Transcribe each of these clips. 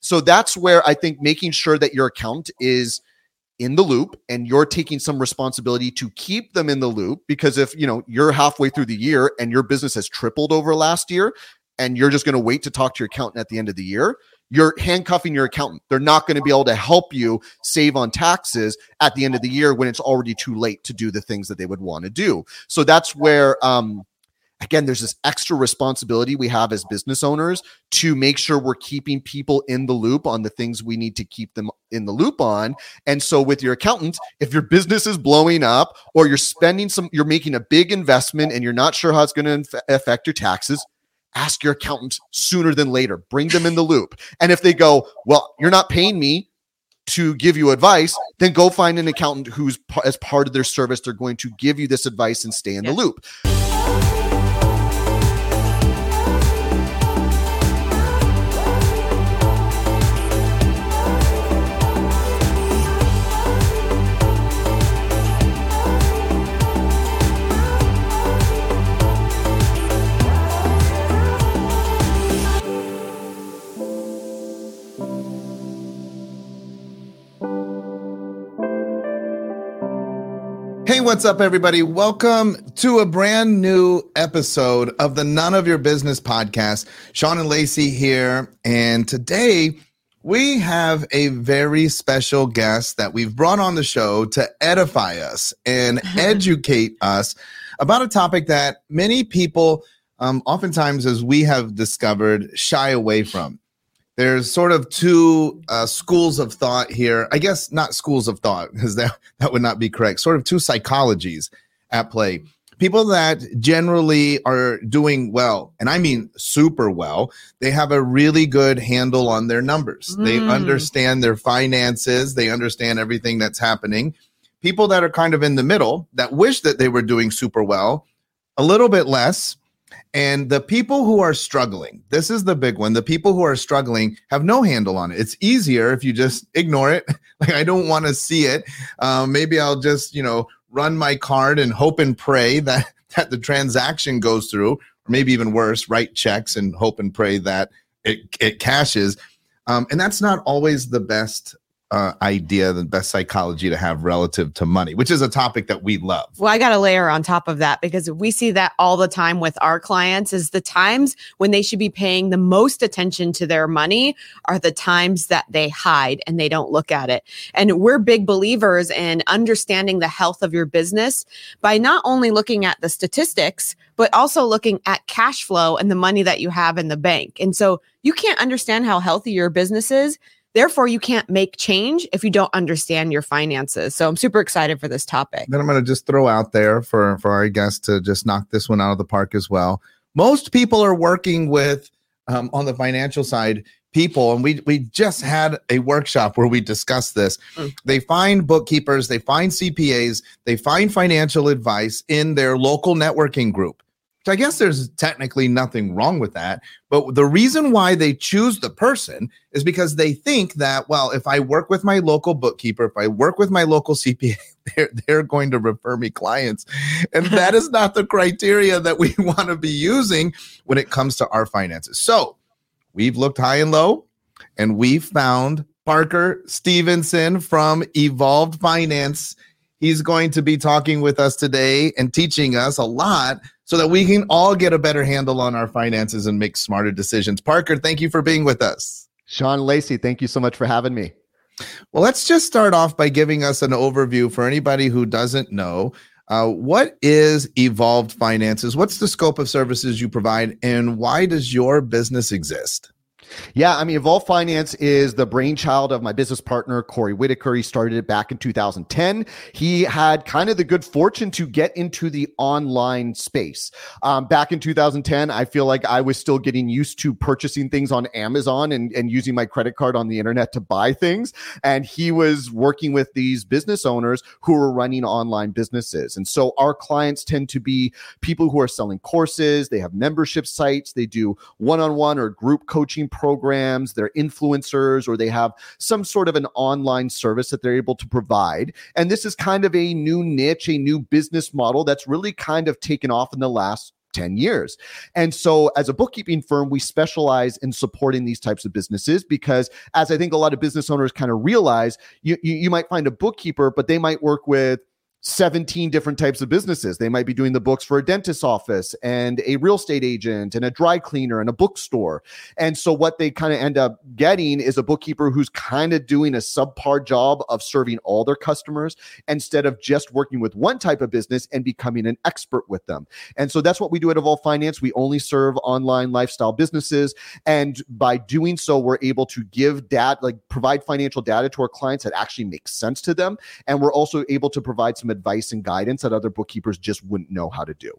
So that's where I think making sure that your account is in the loop and you're taking some responsibility to keep them in the loop, because if, you know, you're halfway through the year and your business has tripled over last year and you're just going to wait to talk to your accountant at the end of the year, you're handcuffing your accountant. They're not going to be able to help you save on taxes at the end of the year when it's already too late to do the things that they would want to do. So that's where, again, there's this extra responsibility we have as business owners to make sure we're keeping people in the loop on the things we need to keep them in the loop on. And so with your accountant, if your business is blowing up or you're spending some, you're making a big investment and you're not sure how it's going to affect your taxes, ask your accountant sooner than later. Bring them in the loop. And if they go, well, you're not paying me to give you advice, then go find an accountant who's as part of their service, they're going to give you this advice and stay in the loop. Hey, what's up, everybody? Welcome to a brand new episode of the None of Your Business podcast. Sean and Lacey here. And today we have a very special guest that we've brought on the show to edify us and educate us about a topic that many people, oftentimes, as we have discovered, shy away from. There's sort of two schools of thought here. I guess not schools of thought, because that would not be correct. Sort of two psychologies at play. People that generally are doing well, and I mean super well. They have a really good handle on their numbers. They understand their finances. They understand everything that's happening. People that are kind of in the middle, that wish that they were doing super well, a little bit less. And the people who are struggling, this is the big one. The people who are struggling have no handle on it. It's easier if you just ignore it. Like, I don't want to see it. Maybe I'll just, run my card and hope and pray that the transaction goes through, or maybe even worse, write checks and hope and pray that it cashes. And that's not always the best idea, the best psychology to have relative to money, which is a topic that we love. Well, I got a layer on top of that, because we see that all the time with our clients is the times when they should be paying the most attention to their money are the times that they hide and they don't look at it. And we're big believers in understanding the health of your business by not only looking at the statistics, but also looking at cash flow and the money that you have in the bank. And so you can't understand how healthy your business is. Therefore, you can't make change if you don't understand your finances. So I'm super excited for this topic. Then I'm going to just throw out there for our guests to just knock this one out of the park as well. Most people are working with, on the financial side, people, and we just had a workshop where we discussed this. They find bookkeepers, they find CPAs, they find financial advice in their local networking group. I guess there's technically nothing wrong with that. But the reason why they choose the person is because they think that, well, if I work with my local bookkeeper, if I work with my local CPA, they're going to refer me clients. And that is not the criteria that we want to be using when it comes to our finances. So we've looked high and low, and we found Parker Stevenson from Evolved Finance. He's going to be talking with us today and teaching us a lot so that we can all get a better handle on our finances and make smarter decisions. Parker, thank you for being with us. Sean, Lacey, thank you so much for having me. Well, let's just start off by giving us an overview for anybody who doesn't know. What is Evolved Finances? What's the scope of services you provide, and why does your business exist? Yeah, Evolved Finance is the brainchild of my business partner, Corey Whitaker. He started it back in 2010. He had kind of the good fortune to get into the online space. Back in 2010, I feel like I was still getting used to purchasing things on Amazon and using my credit card on the internet to buy things. And he was working with these business owners who were running online businesses. And so our clients tend to be people who are selling courses. They have membership sites. They do one-on-one or group coaching programs, they're influencers, or they have some sort of an online service that they're able to provide. And this is kind of a new niche, a new business model that's really kind of taken off in the last 10 years. And so as a bookkeeping firm, we specialize in supporting these types of businesses because, as I think a lot of business owners kind of realize, you might find a bookkeeper, but they might work with 17 different types of businesses. They might be doing the books for a dentist's office and a real estate agent and a dry cleaner and a bookstore. And so what they kind of end up getting is a bookkeeper who's kind of doing a subpar job of serving all their customers instead of just working with one type of business and becoming an expert with them. And so that's what we do at Evolved Finance. We only serve online lifestyle businesses. And by doing so, we're able to give data, like provide financial data to our clients that actually makes sense to them. And we're also able to provide some advice and guidance that other bookkeepers just wouldn't know how to do.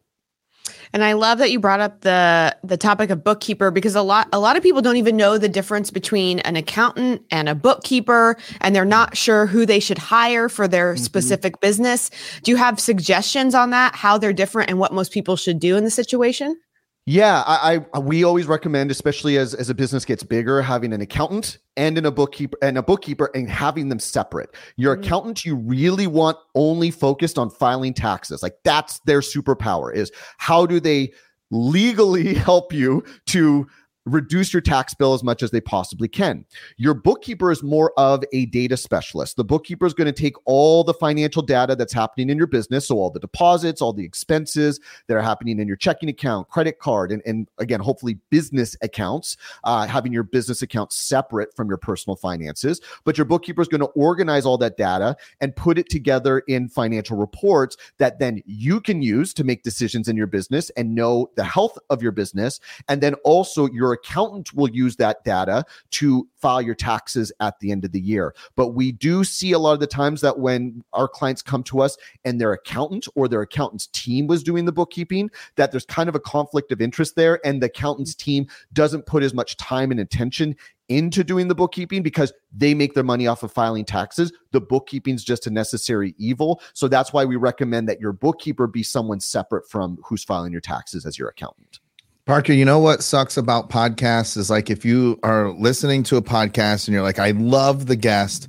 And I love that you brought up the topic of bookkeeper, because a lot of people don't even know the difference between an accountant and a bookkeeper, and they're not sure who they should hire for their specific business. Do you have suggestions on that, how they're different and what most people should do in the situation? Yeah, we always recommend, especially as a business gets bigger, having an accountant and a bookkeeper and having them separate. Your accountant, you really want only focused on filing taxes. Like, that's their superpower, is how do they legally help you to reduce your tax bill as much as they possibly can. Your bookkeeper is more of a data specialist. The bookkeeper is going to take all the financial data that's happening in your business, so all the deposits, all the expenses that are happening in your checking account, credit card, and again, hopefully business accounts, having your business account separate from your personal finances. But your bookkeeper is going to organize all that data and put it together in financial reports that then you can use to make decisions in your business and know the health of your business. And then also your accountant will use that data to file your taxes at the end of the year. But we do see a lot of the times that when our clients come to us and their accountant or their accountant's team was doing the bookkeeping, that there's kind of a conflict of interest there, and the accountant's team doesn't put as much time and attention into doing the bookkeeping because they make their money off of filing taxes. The bookkeeping is just a necessary evil. So that's why we recommend that your bookkeeper be someone separate from who's filing your taxes as your accountant. Parker, you know what sucks about podcasts is, like, if you are listening to a podcast and you're like, I love the guest,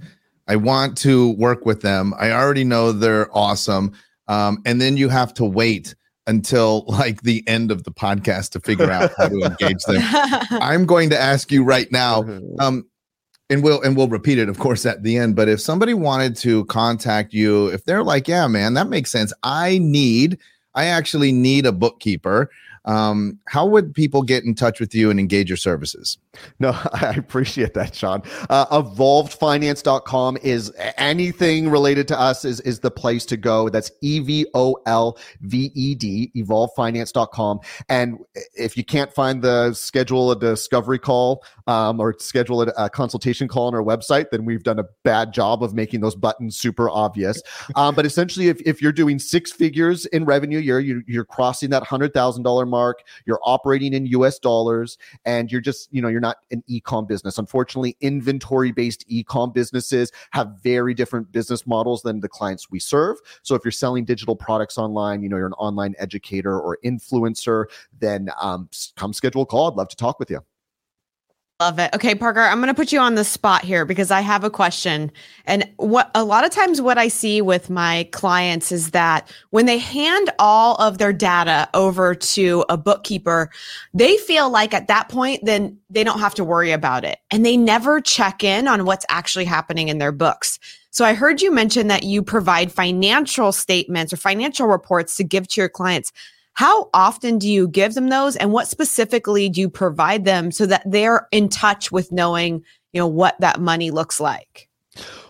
I want to work with them, I already know they're awesome. And then you have to wait until like the end of the podcast to figure out how to engage them. I'm going to ask you right now, and we'll repeat it, of course, at the end. But if somebody wanted to contact you, if they're like, yeah, man, that makes sense, I actually need a bookkeeper, how would people get in touch with you and engage your services? No, I appreciate that, Sean. Evolvedfinance.com is anything related to us is the place to go. That's EVOLVED, evolvedfinance.com. And if you can't find the schedule a discovery call, or schedule a consultation call on our website, then we've done a bad job of making those buttons super obvious. But essentially, if you're doing six figures in revenue, you're crossing that $100,000 mark, you're operating in US dollars, and you're just, you're not an e-com business. Unfortunately, inventory-based e-com businesses have very different business models than the clients we serve. So if you're selling digital products online, you're an online educator or influencer, then come schedule a call. I'd love to talk with you. Love it. Okay, Parker, I'm going to put you on the spot here because I have a question. And a lot of times what I see with my clients is that when they hand all of their data over to a bookkeeper, they feel like at that point, then they don't have to worry about it. And they never check in on what's actually happening in their books. So I heard you mention that you provide financial statements or financial reports to give to your clients. How often do you give them those, and what specifically do you provide them so that they're in touch with knowing, what that money looks like?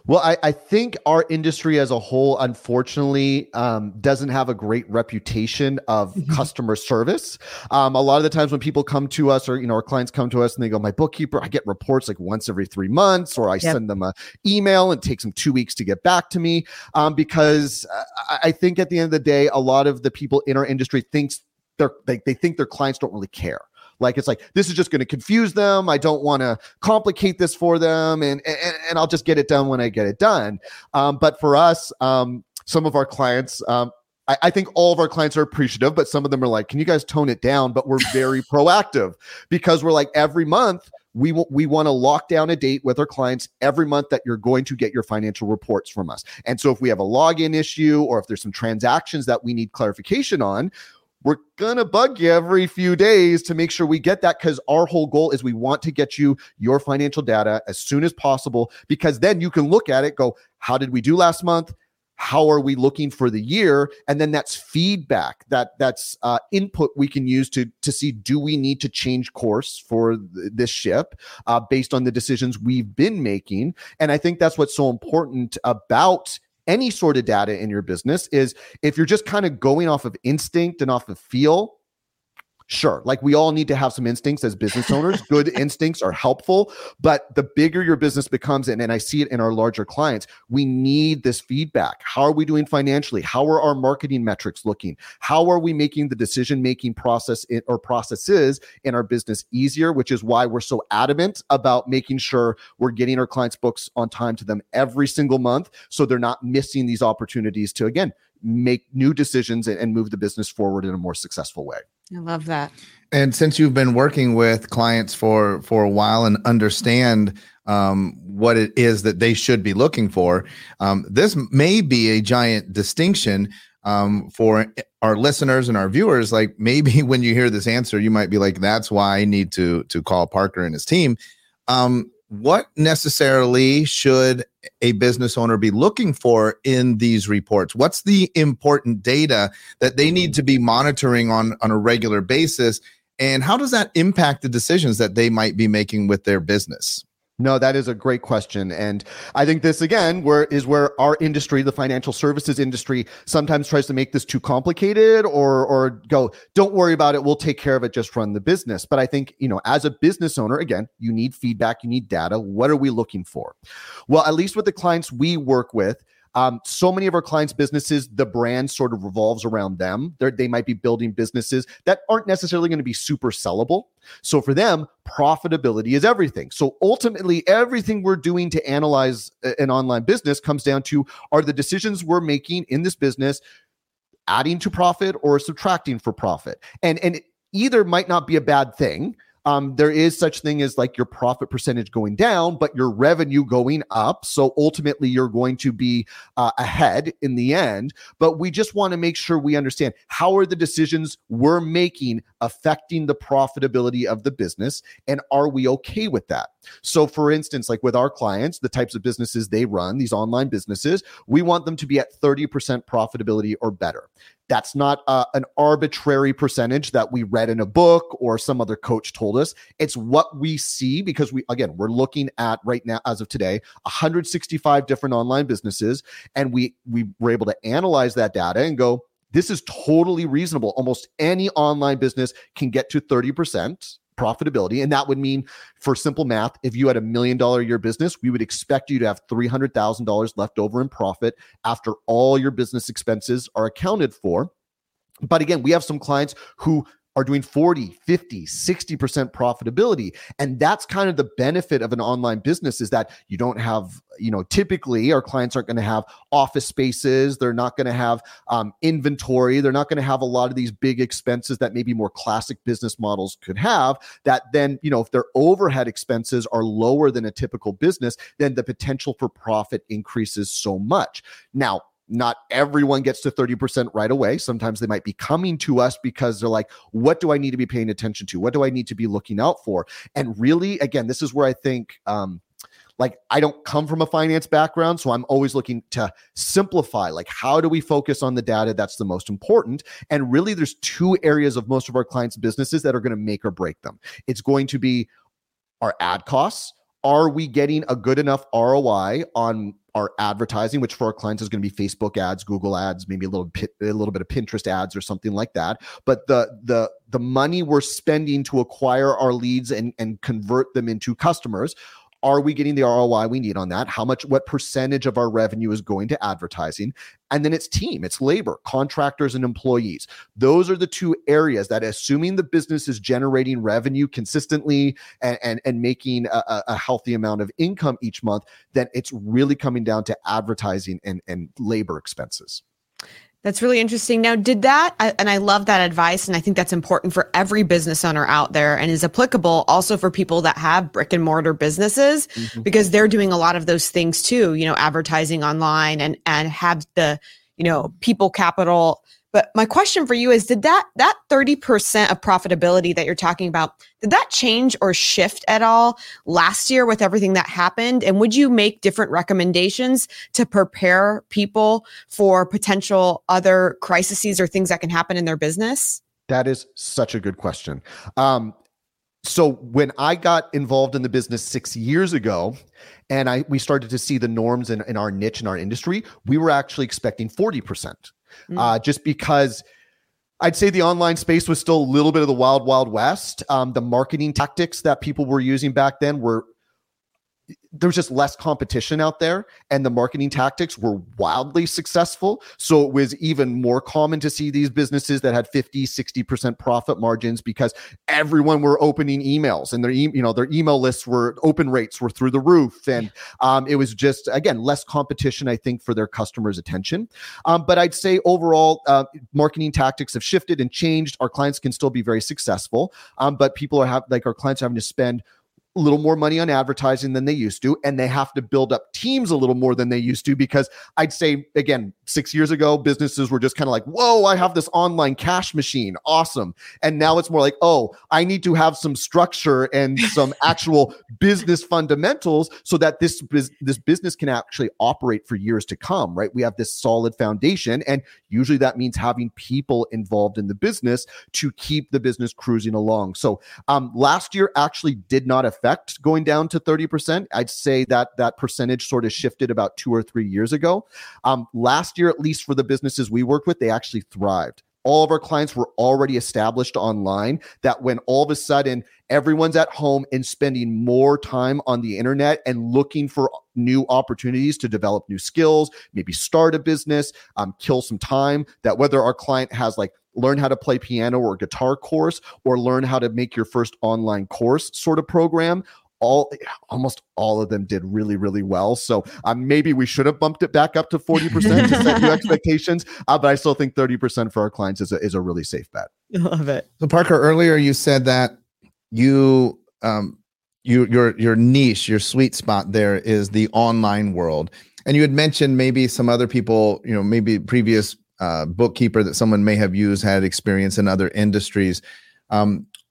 Well, I think our industry as a whole, unfortunately, doesn't have a great reputation of customer service. A lot of the times when people come to us, or our clients come to us and they go, my bookkeeper, I get reports like once every 3 months, or I send them an email and it takes them 2 weeks to get back to me. Because I think at the end of the day, a lot of the people in our industry think their clients don't really care. Like, it's like, this is just going to confuse them. I don't want to complicate this for them. And I'll just get it done when I get it done. But for us, some of our clients, I think all of our clients are appreciative, but some of them are like, can you guys tone it down? But we're very proactive, because we're like, every month, we want to lock down a date with our clients every month that you're going to get your financial reports from us. And so if we have a login issue, or if there's some transactions that we need clarification on, We're going to bug you every few days to make sure we get that, because our whole goal is we want to get you your financial data as soon as possible, because then you can look at it, go, how did we do last month? How are we looking for the year? And then that's feedback, that's input we can use to see, do we need to change course for this ship based on the decisions we've been making? And I think that's what's so important about any sort of data in your business is if you're just kind of going off of instinct and off of feel, sure, like we all need to have some instincts as business owners. Good instincts are helpful, but the bigger your business becomes, and I see it in our larger clients, we need this feedback. How are we doing financially? How are our marketing metrics looking? How are we making the decision-making process or processes in our business easier, which is why we're so adamant about making sure we're getting our clients' books on time to them every single month, so they're not missing these opportunities to, again, make new decisions and move the business forward in a more successful way. I love that. And since you've been working with clients for a while and understand what it is that they should be looking for, this may be a giant distinction for our listeners and our viewers. Like, maybe when you hear this answer, you might be like, that's why I need to call Parker and his team. What necessarily should a business owner be looking for in these reports? What's the important data that they need to be monitoring on a regular basis? And how does that impact the decisions that they might be making with their business? No, that is a great question. And I think this, again, is where our industry, the financial services industry, sometimes tries to make this too complicated or go, don't worry about it, we'll take care of it, just run the business. But I think, as a business owner, again, you need feedback, you need data. What are we looking for? Well, at least with the clients we work with, so many of our clients' businesses, the brand sort of revolves around them. They might be building businesses that aren't necessarily going to be super sellable. So for them, profitability is everything. So ultimately, everything we're doing to analyze an online business comes down to, are the decisions we're making in this business adding to profit or subtracting for profit? And either might not be a bad thing. There is such thing as like your profit percentage going down, but your revenue going up. So ultimately, you're going to be ahead in the end. But we just want to make sure we understand, how are the decisions we're making affecting the profitability of the business? And are we okay with that? So for instance, like with our clients, the types of businesses they run, these online businesses, we want them to be at 30% profitability or better. That's not an arbitrary percentage that we read in a book or some other coach told us. It's what we see, because we're looking at right now, as of today, 165 different online businesses. And we were able to analyze that data and go, this is totally reasonable. Almost any online business can get to 30%. Profitability. And that would mean, for simple math, if you had $1 million a year business, we would expect you to have $300,000 left over in profit after all your business expenses are accounted for. But again, we have some clients who are doing 40, 50, 60% profitability. And that's kind of the benefit of an online business, is that you don't have, typically our clients aren't going to have office spaces. They're not going to have inventory. They're not going to have a lot of these big expenses that maybe more classic business models could have, that then, if their overhead expenses are lower than a typical business, then the potential for profit increases so much. Now, not everyone gets to 30% right away. Sometimes they might be coming to us because they're like, what do I need to be paying attention to? What do I need to be looking out for? And really, again, this is where I think, I don't come from a finance background, so I'm always looking to simplify. Like, how do we focus on the data that's the most important? And really, there's two areas of most of our clients' businesses that are going to make or break them. It's going to be our ad costs. Are we getting a good enough ROI on our advertising, which for our clients is going to be Facebook ads, Google ads, maybe a little bit of Pinterest ads or something like that. But the money we're spending to acquire our leads and convert them into customers, are we getting the ROI we need on that? How much, what percentage of our revenue is going to advertising? And then it's team, it's labor, contractors and employees. Those are the two areas that, assuming the business is generating revenue consistently and making a healthy amount of income each month, then it's really coming down to advertising and labor expenses. That's really interesting. Now, I love that advice, and I think that's important for every business owner out there, and is applicable also for people that have brick and mortar businesses, mm-hmm. because they're doing a lot of those things too, advertising online and have the, people capital But my question for you is, did that 30% of profitability that you're talking about, did that change or shift at all last year with everything that happened? And would you make different recommendations to prepare people for potential other crises or things that can happen in their business? That is such a good question. So when I got involved in the business 6 years ago, and we started to see the norms in our niche, in our industry, we were actually expecting 40%. Just because I'd say the online space was still a little bit of the wild, wild west. The marketing tactics that people were using back then there was just less competition out there, and the marketing tactics were wildly successful. So it was even more common to see these businesses that had 50, 60% profit margins because everyone were opening emails, and their email lists were open rates were through the roof. And it was just, again, less competition, I think, for their customers' attention. But I'd say overall, marketing tactics have shifted and changed. Our clients can still be very successful, but people our clients are having to spend a little more money on advertising than they used to, and they have to build up teams a little more than they used to, because I'd say, again, 6 years ago, businesses were just kind of like, whoa, I have this online cash machine. Awesome. And now it's more like, oh, I need to have some structure and some actual business fundamentals so that this business can actually operate for years to come, right? We have this solid foundation, and usually that means having people involved in the business to keep the business cruising along. So last year actually did not affect going down to 30%. I'd say that percentage sort of shifted about 2 or 3 years ago. Last year, at least for the businesses we worked with, they actually thrived. All of our clients were already established online, that when all of a sudden everyone's at home and spending more time on the internet and looking for new opportunities to develop new skills, maybe start a business, kill some time, that whether our client has like learn how to play piano or guitar course, or learn how to make your first online course sort of program, almost all of them did really, really well. So maybe we should have bumped it back up to 40% to set new expectations, but I still think 30% for our clients is a really safe bet. I love it. So Parker, earlier you said that your niche, your sweet spot there is the online world. And you had mentioned maybe some other people, maybe previous bookkeeper that someone may have used had experience in other industries.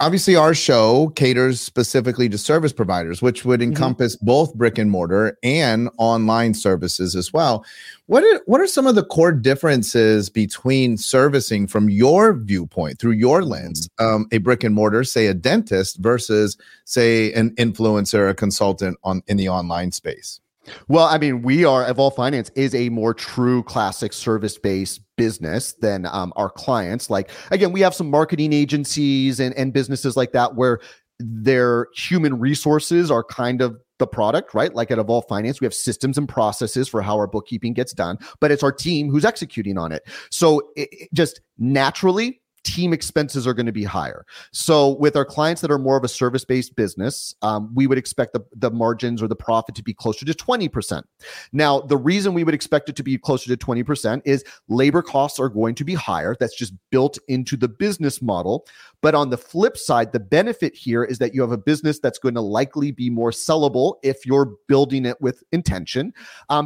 Obviously, our show caters specifically to service providers, which would encompass both brick and mortar and online services as well. What are some of the core differences between servicing from your viewpoint, through your lens, a brick and mortar, say a dentist, versus say an influencer, a consultant in the online space? Well, I mean, Evolved Finance is a more true classic service-based business than our clients. Like, again, we have some marketing agencies and businesses like that where their human resources are kind of the product, right? Like at Evolved Finance, we have systems and processes for how our bookkeeping gets done, but it's our team who's executing on it. So it just naturally, team expenses are going to be higher. So with our clients that are more of a service-based business, we would expect the margins or the profit to be closer to 20%. Now, the reason we would expect it to be closer to 20% is labor costs are going to be higher. That's just built into the business model. But on the flip side, the benefit here is that you have a business that's going to likely be more sellable if you're building it with intention,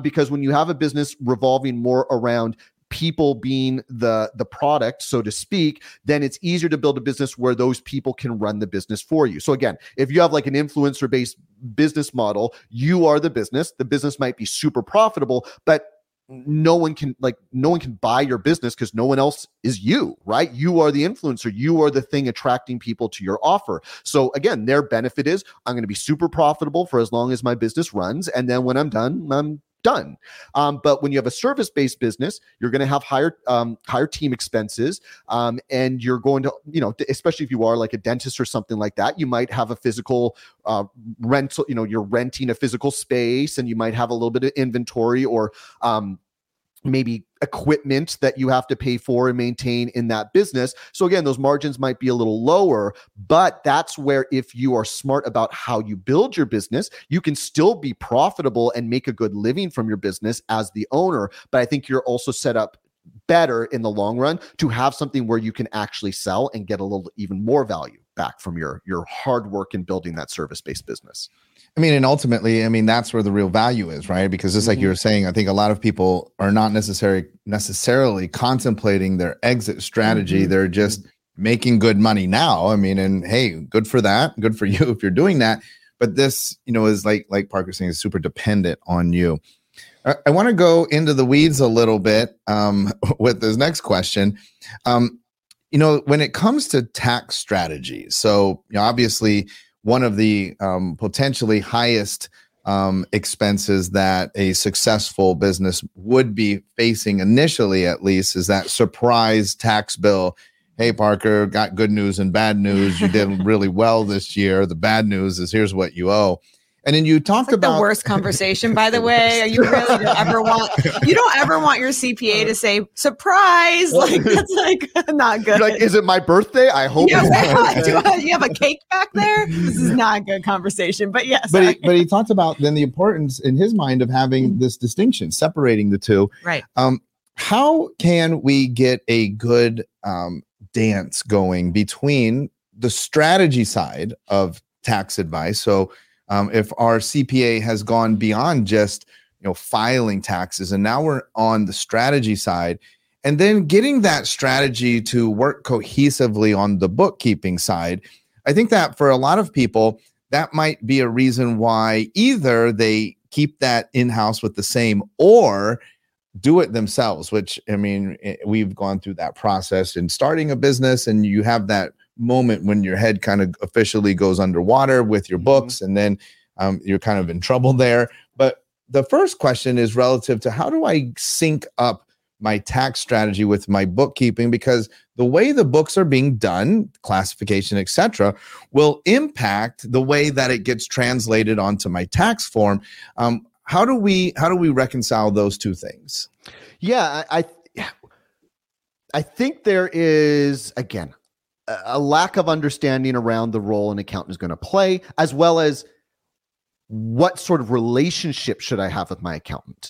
because when you have a business revolving more around people being the product, so to speak, then it's easier to build a business where those people can run the business for you. So again, if you have like an influencer-based business model, you are the business. The business might be super profitable, but no one can buy your business because no one else is you, right? You are the influencer. You are the thing attracting people to your offer. So again, their benefit is I'm going to be super profitable for as long as my business runs. And then when I'm done, I'm done. But when you have a service-based business, you're going to have higher team expenses. And you're going to, especially if you are like a dentist or something like that, you might have a physical rental, you're renting a physical space, and you might have a little bit of inventory or maybe equipment that you have to pay for and maintain in that business. So again, those margins might be a little lower, but that's where if you are smart about how you build your business, you can still be profitable and make a good living from your business as the owner. But I think you're also set up better in the long run to have something where you can actually sell and get a little even more value. back from your hard work in building that service-based business. I mean, and ultimately, I mean, that's where the real value is, right? Because just like you were saying, I think a lot of people are not necessarily contemplating their exit strategy. Mm-hmm. They're just making good money now. I mean, and hey, good for that. Good for you if you're doing that. But this, you know, is like Parker's saying, is super dependent on you. I want to go into the weeds a little bit with this next question. You know, when it comes to tax strategy, so you know, obviously one of the potentially highest expenses that a successful business would be facing initially, at least, is that surprise tax bill. Hey, Parker, got good news and bad news. You did really well this year. The bad news is here's what you owe. And then you talked like about the worst conversation, by the way. Are you really you don't ever want your CPA to say surprise? Like that's like not good. You're like, is it my birthday? I hope. Yeah, do you have a cake back there? This is not a good conversation. But yes. But he talked about then the importance in his mind of having this distinction, separating the two. Right. How can we get a good dance going between the strategy side of tax advice? So if our CPA has gone beyond just, you know, filing taxes, and now we're on the strategy side, and then getting that strategy to work cohesively on the bookkeeping side, I think that for a lot of people, that might be a reason why either they keep that in-house with the same or do it themselves, which, I mean, we've gone through that process in starting a business, and you have that moment when your head kind of officially goes underwater with your books, and then you're kind of in trouble there. But the first question is relative to how do I sync up my tax strategy with my bookkeeping? Because the way the books are being done, classification, etc., will impact the way that it gets translated onto my tax form. How do we reconcile those two things? Yeah, I think there is, again, a lack of understanding around the role an accountant is going to play, as well as what sort of relationship should I have with my accountant?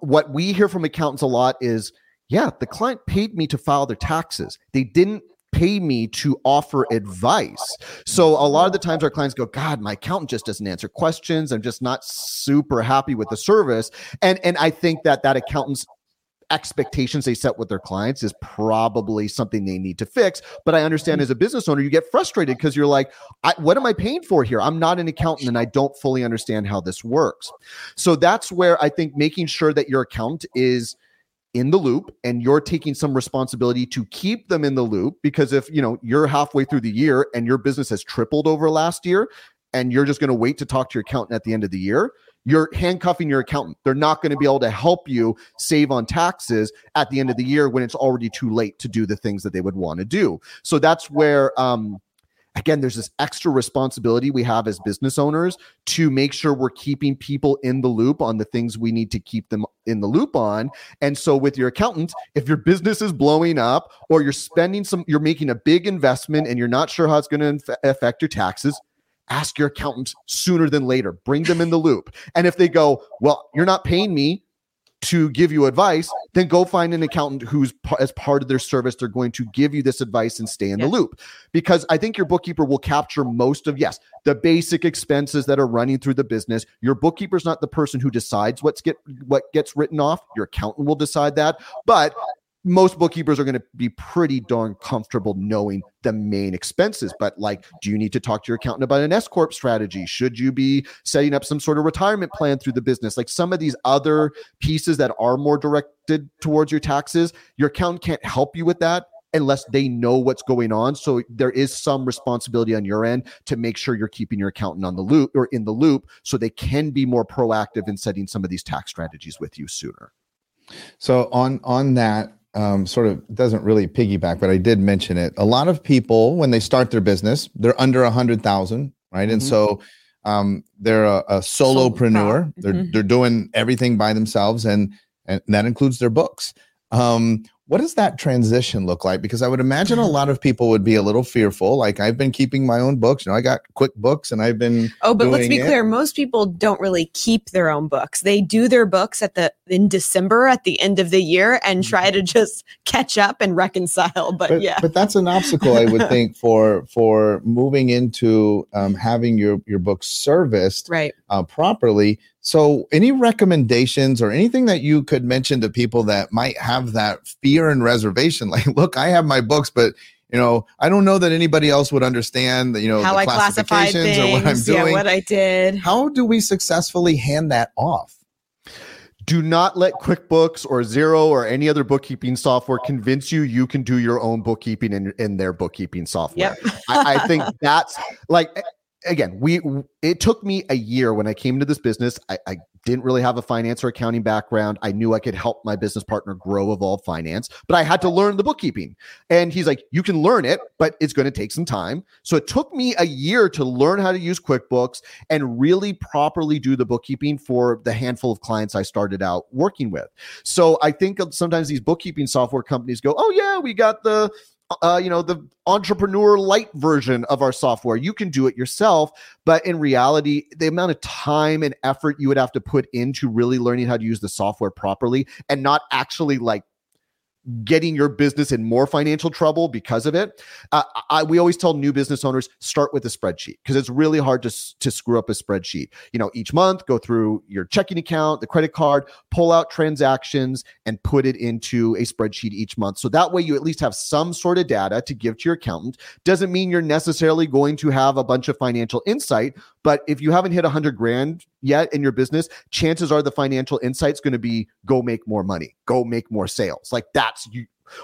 What we hear from accountants a lot is, yeah, the client paid me to file their taxes. They didn't pay me to offer advice. So a lot of the times our clients go, God, my accountant just doesn't answer questions. I'm just not super happy with the service. And I think that accountant's expectations they set with their clients is probably something they need to fix. But I understand as a business owner, you get frustrated because you're like, what am I paying for here? I'm not an accountant and I don't fully understand how this works. So that's where I think making sure that your accountant is in the loop and you're taking some responsibility to keep them in the loop, because if you know you're halfway through the year and your business has tripled over last year and you're just going to wait to talk to your accountant at the end of the year, you're handcuffing your accountant. They're not going to be able to help you save on taxes at the end of the year when it's already too late to do the things that they would want to do. So that's where, again, there's this extra responsibility we have as business owners to make sure we're keeping people in the loop on the things we need to keep them in the loop on. And so with your accountant, if your business is blowing up or you're making a big investment and you're not sure how it's going to affect your taxes, ask your accountant sooner than later. Bring them in the loop. And if they go, well, you're not paying me to give you advice, then go find an accountant who's as part of their service, they're going to give you this advice and stay in the loop. Because I think your bookkeeper will capture most of, the basic expenses that are running through the business. Your bookkeeper's not the person who decides what gets written off. Your accountant will decide that. But most bookkeepers are going to be pretty darn comfortable knowing the main expenses. But like, do you need to talk to your accountant about an S-Corp strategy? Should you be setting up some sort of retirement plan through the business? Like some of these other pieces that are more directed towards your taxes, your accountant can't help you with that unless they know what's going on. So there is some responsibility on your end to make sure you're keeping your accountant on the loop or in the loop so they can be more proactive in setting some of these tax strategies with you sooner. So on that, sort of doesn't really piggyback, but I did mention it. A lot of people, when they start their business, they're under 100,000, right? Mm-hmm. And so they're a solopreneur. They're doing everything by themselves, and that includes their books. What does that transition look like? Because I would imagine a lot of people would be a little fearful. Like, I've been keeping my own books. You know, I got QuickBooks and I've been but let's be clear. Most people don't really keep their own books. They do their books in December at the end of the year and try to just catch up and reconcile. But that's an obstacle, I would think, for moving into having your books serviced properly. So any recommendations or anything that you could mention to people that might have that fear and reservation? Like, look, I have my books, but you know, I don't know that anybody else would understand, you know, how I classify things or what I'm doing. Yeah, what I did. How do we successfully hand that off? Do not let QuickBooks or Xero or any other bookkeeping software convince you can do your own bookkeeping in their bookkeeping software. Yep. I think that's like... Again, it took me a year when I came into this business. I didn't really have a finance or accounting background. I knew I could help my business partner grow Evolved Finance, but I had to learn the bookkeeping. And he's like, you can learn it, but it's going to take some time. So it took me a year to learn how to use QuickBooks and really properly do the bookkeeping for the handful of clients I started out working with. So I think sometimes these bookkeeping software companies go, oh yeah, we got the... the entrepreneur light version of our software. You can do it yourself, but in reality, the amount of time and effort you would have to put into really learning how to use the software properly and not actually like getting your business in more financial trouble because of it. We always tell new business owners, start with a spreadsheet, because it's really hard to screw up a spreadsheet. You know, each month, go through your checking account, the credit card, pull out transactions and put it into a spreadsheet each month. So that way you at least have some sort of data to give to your accountant. Doesn't mean you're necessarily going to have a bunch of financial insight, but if you haven't hit 100 grand yet in your business, chances are the financial insight's going to be go make more money, go make more sales. Like that's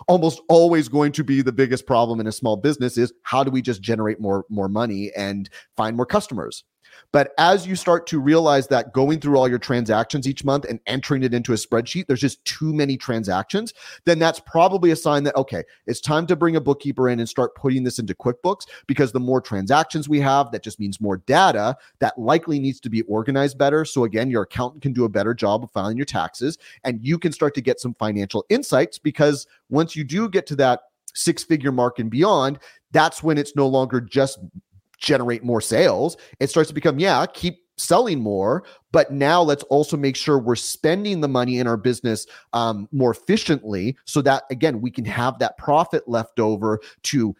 almost always going to be the biggest problem in a small business is how do we just generate more money and find more customers? But as you start to realize that going through all your transactions each month and entering it into a spreadsheet, there's just too many transactions, then that's probably a sign that, okay, it's time to bring a bookkeeper in and start putting this into QuickBooks, because the more transactions we have, that just means more data that likely needs to be organized better. So again, your accountant can do a better job of filing your taxes and you can start to get some financial insights, because once you do get to that 6-figure mark and beyond, that's when it's no longer just generate more sales. It starts to become, keep selling more, but now let's also make sure we're spending the money in our business more efficiently, so that again, we can have that profit left over to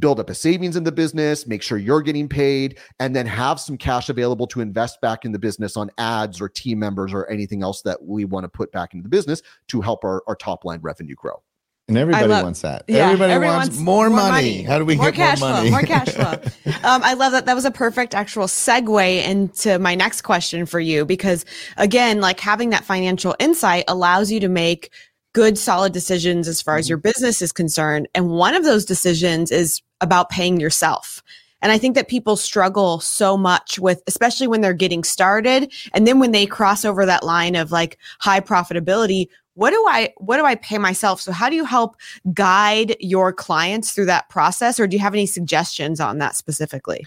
build up a savings in the business, make sure you're getting paid, and then have some cash available to invest back in the business on ads or team members or anything else that we want to put back into the business to help our top line revenue grow. And everybody wants that. Yeah, everybody wants more money. How do we get more money? More cash flow. I love that. That was a perfect actual segue into my next question for you, because again, like having that financial insight allows you to make good, solid decisions as far as your business is concerned. And one of those decisions is about paying yourself. And I think that people struggle so much with, especially when they're getting started. And then when they cross over that line of like high profitability, what do I pay myself? So how do you help guide your clients through that process? Or do you have any suggestions on that specifically?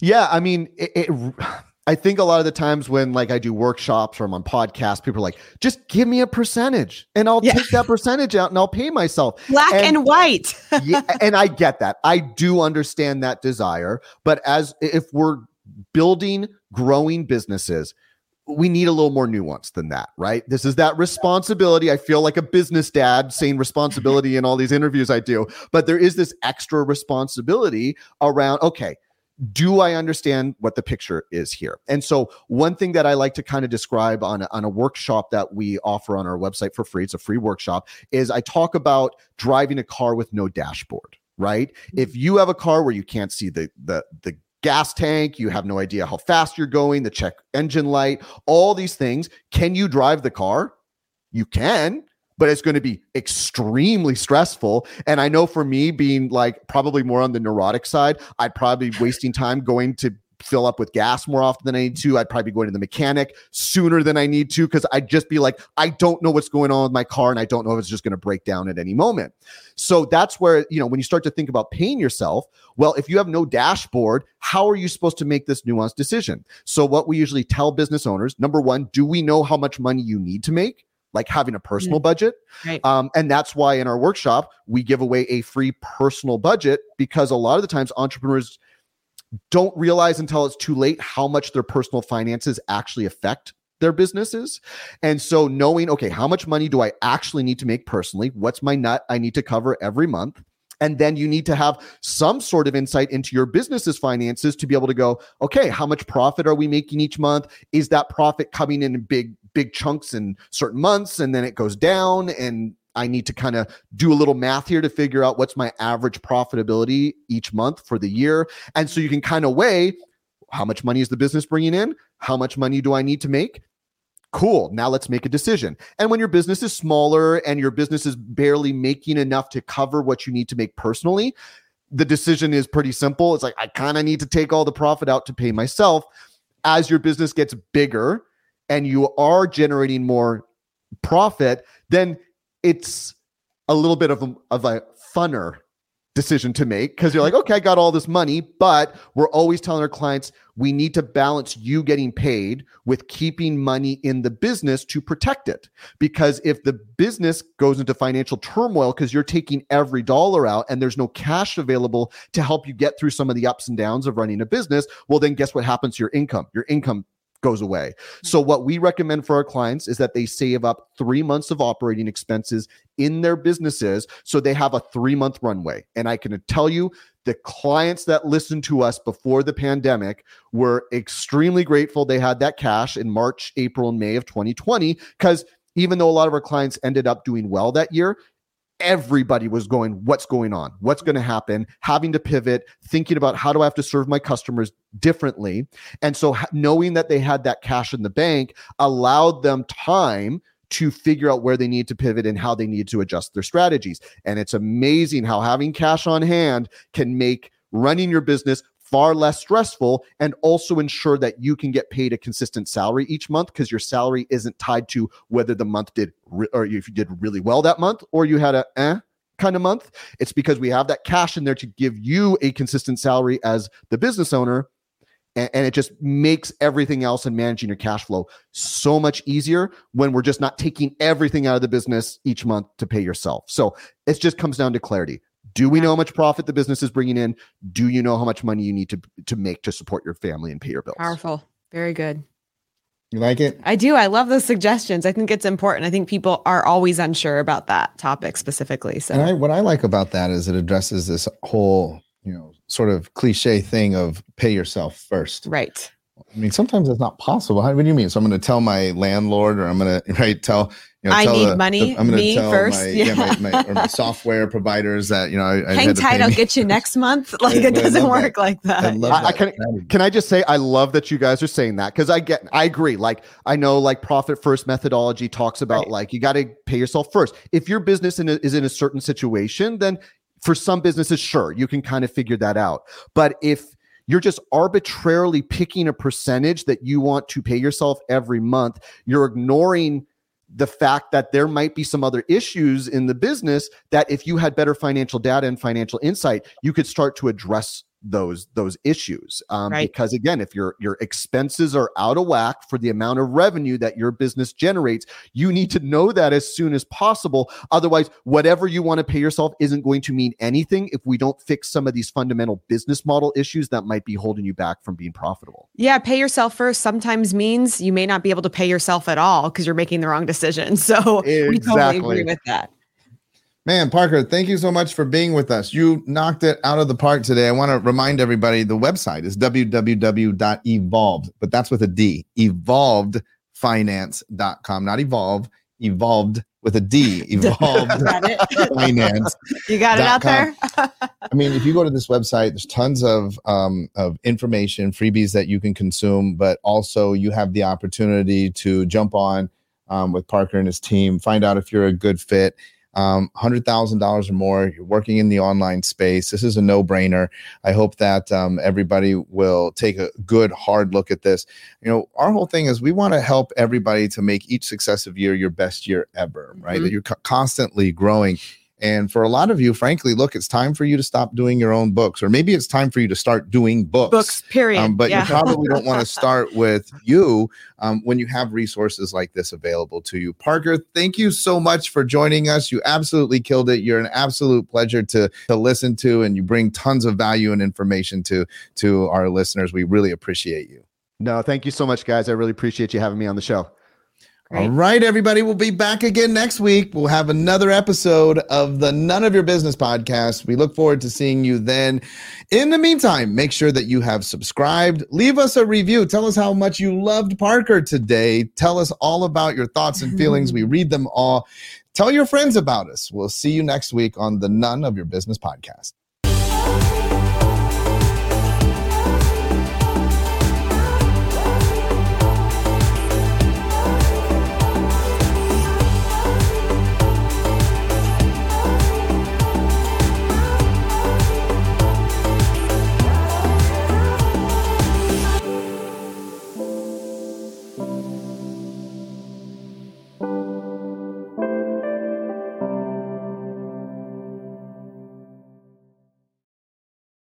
Yeah, I mean, I think a lot of the times when like I do workshops or I'm on podcasts, people are like, just give me a percentage and I'll take that percentage out and I'll pay myself. Black and white. And I get that. I do understand that desire. But as if we're building, growing businesses, we need a little more nuance than that, right? This is that responsibility. I feel like a business dad saying responsibility in all these interviews I do, but there is this extra responsibility around, okay, do I understand what the picture is here? And so one thing that I like to kind of describe on a workshop that we offer on our website for free, it's a free workshop, is I talk about driving a car with no dashboard, right? If you have a car where you can't see the gas tank, you have no idea how fast you're going, the check engine light, all these things. Can you drive the car? You can, but it's going to be extremely stressful. And I know for me, being like probably more on the neurotic side, I'd probably be wasting time going to fill up with gas more often than I need to. I'd probably be going to the mechanic sooner than I need to, because I'd just be like, I don't know what's going on with my car and I don't know if it's just going to break down at any moment. So that's where, you know, when you start to think about paying yourself, well, if you have no dashboard, how are you supposed to make this nuanced decision? So what we usually tell business owners, number one, do we know how much money you need to make? like having a personal budget. Right. And that's why in our workshop, we give away a free personal budget, because a lot of the times entrepreneurs don't realize until it's too late how much their personal finances actually affect their businesses. And so knowing, okay, how much money do I actually need to make personally? What's my nut I need to cover every month? And then you need to have some sort of insight into your business's finances to be able to go, okay, how much profit are we making each month? Is that profit coming in big chunks in certain months? And then it goes down, and I need to kind of do a little math here to figure out what's my average profitability each month for the year. And so you can kind of weigh, how much money is the business bringing in? How much money do I need to make? Cool. Now let's make a decision. And when your business is smaller and your business is barely making enough to cover what you need to make personally, the decision is pretty simple. It's like, I kind of need to take all the profit out to pay myself. As your business gets bigger and you are generating more profit, then it's a little bit of a funner decision to make, because you're like, okay, I got all this money, but we're always telling our clients, we need to balance you getting paid with keeping money in the business to protect it. Because if the business goes into financial turmoil because you're taking every dollar out and there's no cash available to help you get through some of the ups and downs of running a business, well, then guess what happens to your income? Your income goes away. So what we recommend for our clients is that they save up 3 months of operating expenses in their businesses, so they have a 3-month runway. And I can tell you, the clients that listened to us before the pandemic were extremely grateful they had that cash in March, April, and May of 2020, because even though a lot of our clients ended up doing well that year, everybody was going, what's going on? What's going to happen? Having to pivot, thinking about how do I have to serve my customers differently? And so knowing that they had that cash in the bank allowed them time to figure out where they need to pivot and how they need to adjust their strategies. And it's amazing how having cash on hand can make running your business far less stressful, and also ensure that you can get paid a consistent salary each month, because your salary isn't tied to whether the month or if you did really well that month, or you had a kind of month. It's because we have that cash in there to give you a consistent salary as the business owner. And it just makes everything else and managing your cash flow so much easier when we're just not taking everything out of the business each month to pay yourself. So it just comes down to clarity. Do we know how much profit the business is bringing in? Do you know how much money you need to make to support your family and pay your bills? Powerful. Very good. You like it? I do. I love those suggestions. I think it's important. I think people are always unsure about that topic specifically. So, and what I like about that is it addresses this whole, sort of cliche thing of pay yourself first. Right. I mean, sometimes it's not possible. What do you mean? So I'm going to tell my landlord, or I'm going to tell. I need money. I'm going to tell first. My software providers that I hang tight. I'll get you next month. Like it doesn't work like that. Can I just say I love that you guys are saying that, because I agree. Like I know profit first methodology talks about you got to pay yourself first. If your business is in a certain situation, then for some businesses, sure, you can kind of figure that out. But if you're just arbitrarily picking a percentage that you want to pay yourself every month, you're ignoring the fact that there might be some other issues in the business that if you had better financial data and financial insight, you could start to address those issues. Because again, if your expenses are out of whack for the amount of revenue that your business generates, you need to know that as soon as possible. Otherwise, whatever you want to pay yourself isn't going to mean anything if we don't fix some of these fundamental business model issues that might be holding you back from being profitable. Yeah. Pay yourself first sometimes means you may not be able to pay yourself at all because you're making the wrong decision. So we totally agree with that. Man, Parker, thank you so much for being with us. You knocked it out of the park today. I want to remind everybody, the website is www.evolved, but that's with a D, evolvedfinance.com, not evolve, evolved with a D, evolved finance. You got it out there? I mean, if you go to this website, there's tons of information, freebies that you can consume, but also you have the opportunity to jump on with Parker and his team, find out if you're a good fit. $100,000 or more, you're working in the online space. This is a no-brainer. I hope that everybody will take a good hard look at this. Our whole thing is we want to help everybody to make each successive year your best year ever, right? That you're constantly growing. And for a lot of you, frankly, look, it's time for you to stop doing your own books, or maybe it's time for you to start doing books. Books, period. You probably don't want to start with you when you have resources like this available to you. Parker, thank you so much for joining us. You absolutely killed it. You're an absolute pleasure to listen to, and you bring tons of value and information to our listeners. We really appreciate you. No, thank you so much, guys. I really appreciate you having me on the show. All right, everybody. We'll be back again next week. We'll have another episode of the None of Your Business podcast. We look forward to seeing you then. In the meantime, make sure that you have subscribed. Leave us a review. Tell us how much you loved Parker today. Tell us all about your thoughts and feelings. We read them all. Tell your friends about us. We'll see you next week on the None of Your Business podcast.